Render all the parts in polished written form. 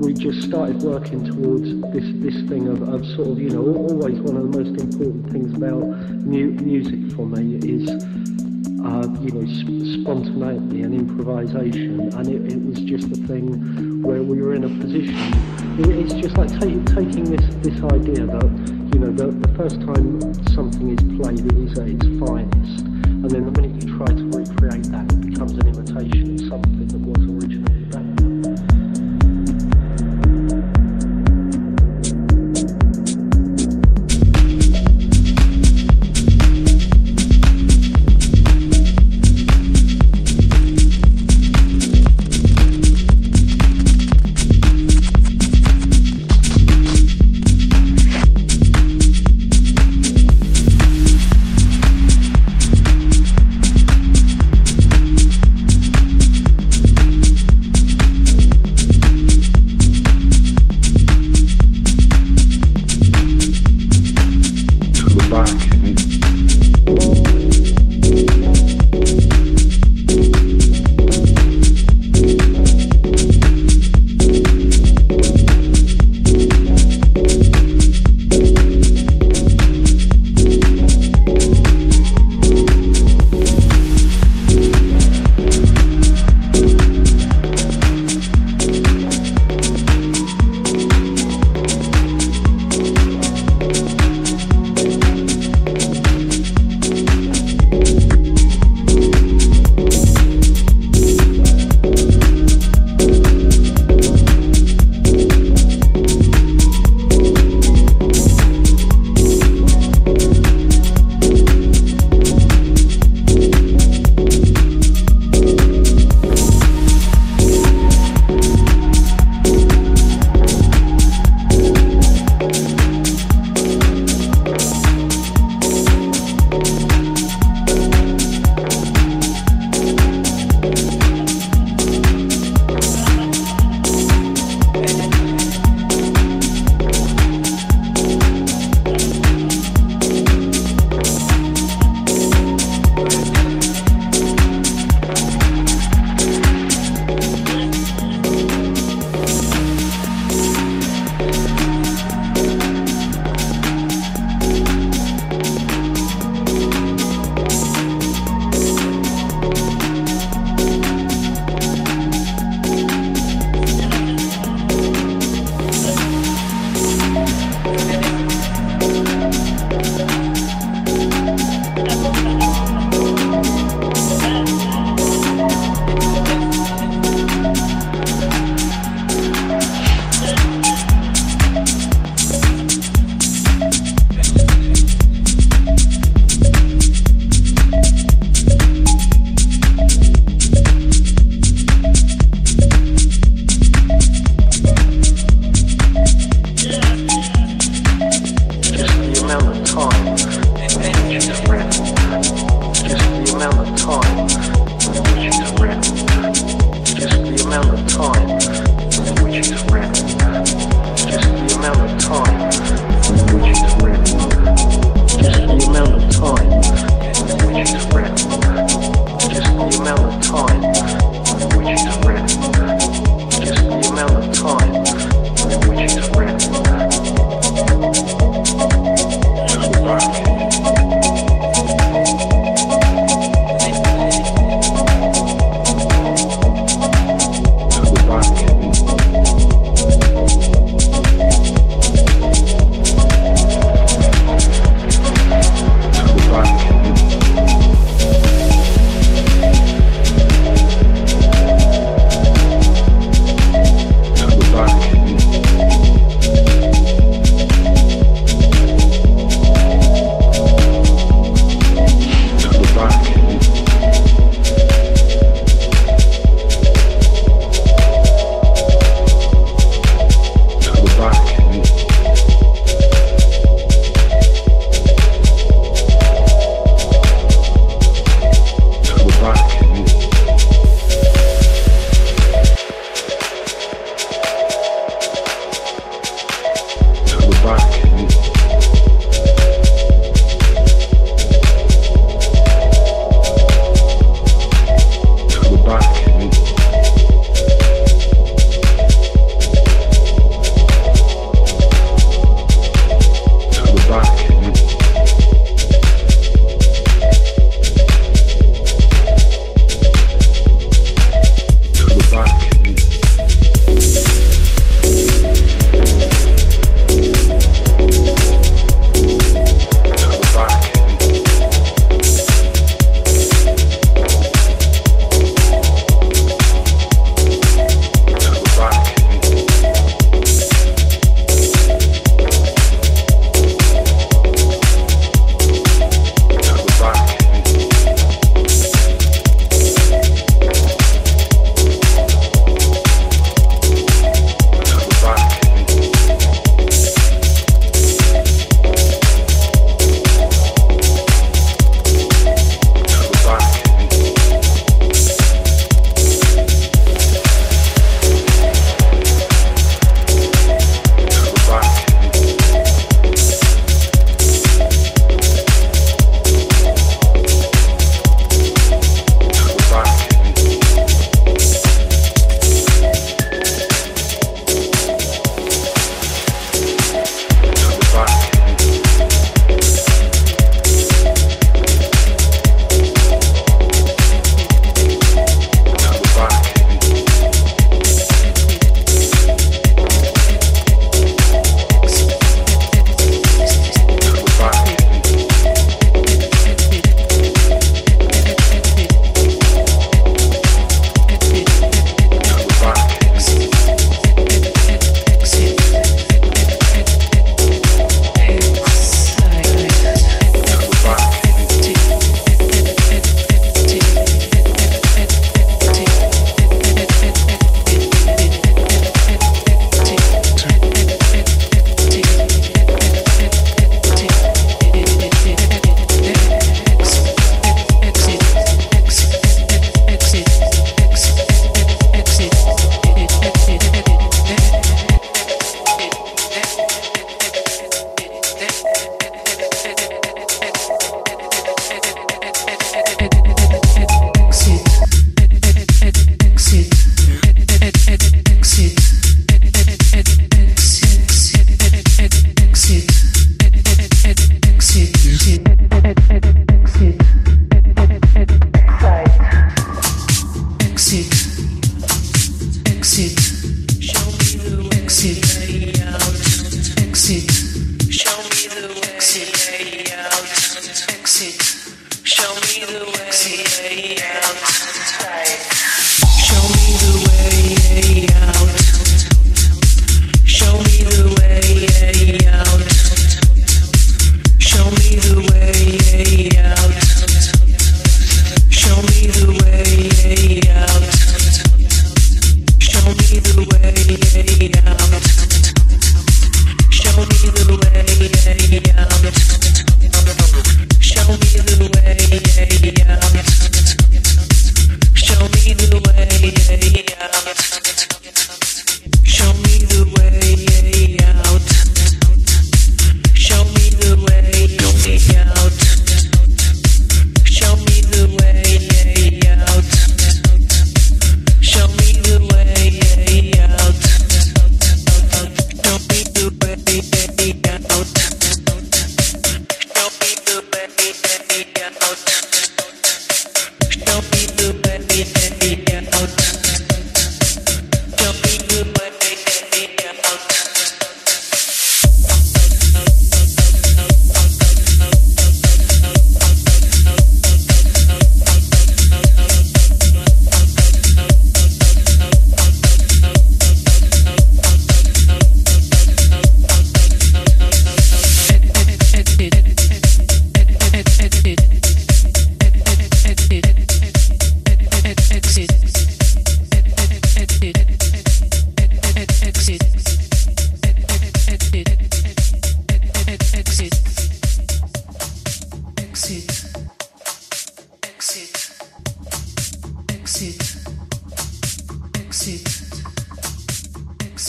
we just started working towards this thing of sort of, you know, always one of the most important things about music for me is, you know, spontaneity and improvisation. And it was just a thing where we were in a position. It's just like taking this idea that, you know, the first time something is played, it is at its finest. And then the minute you try to recreate that, it becomes an imitation of something that was originally done.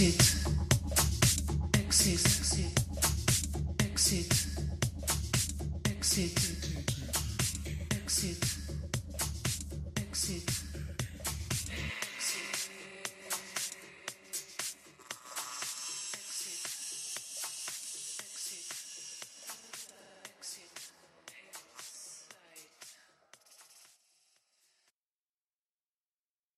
Exit.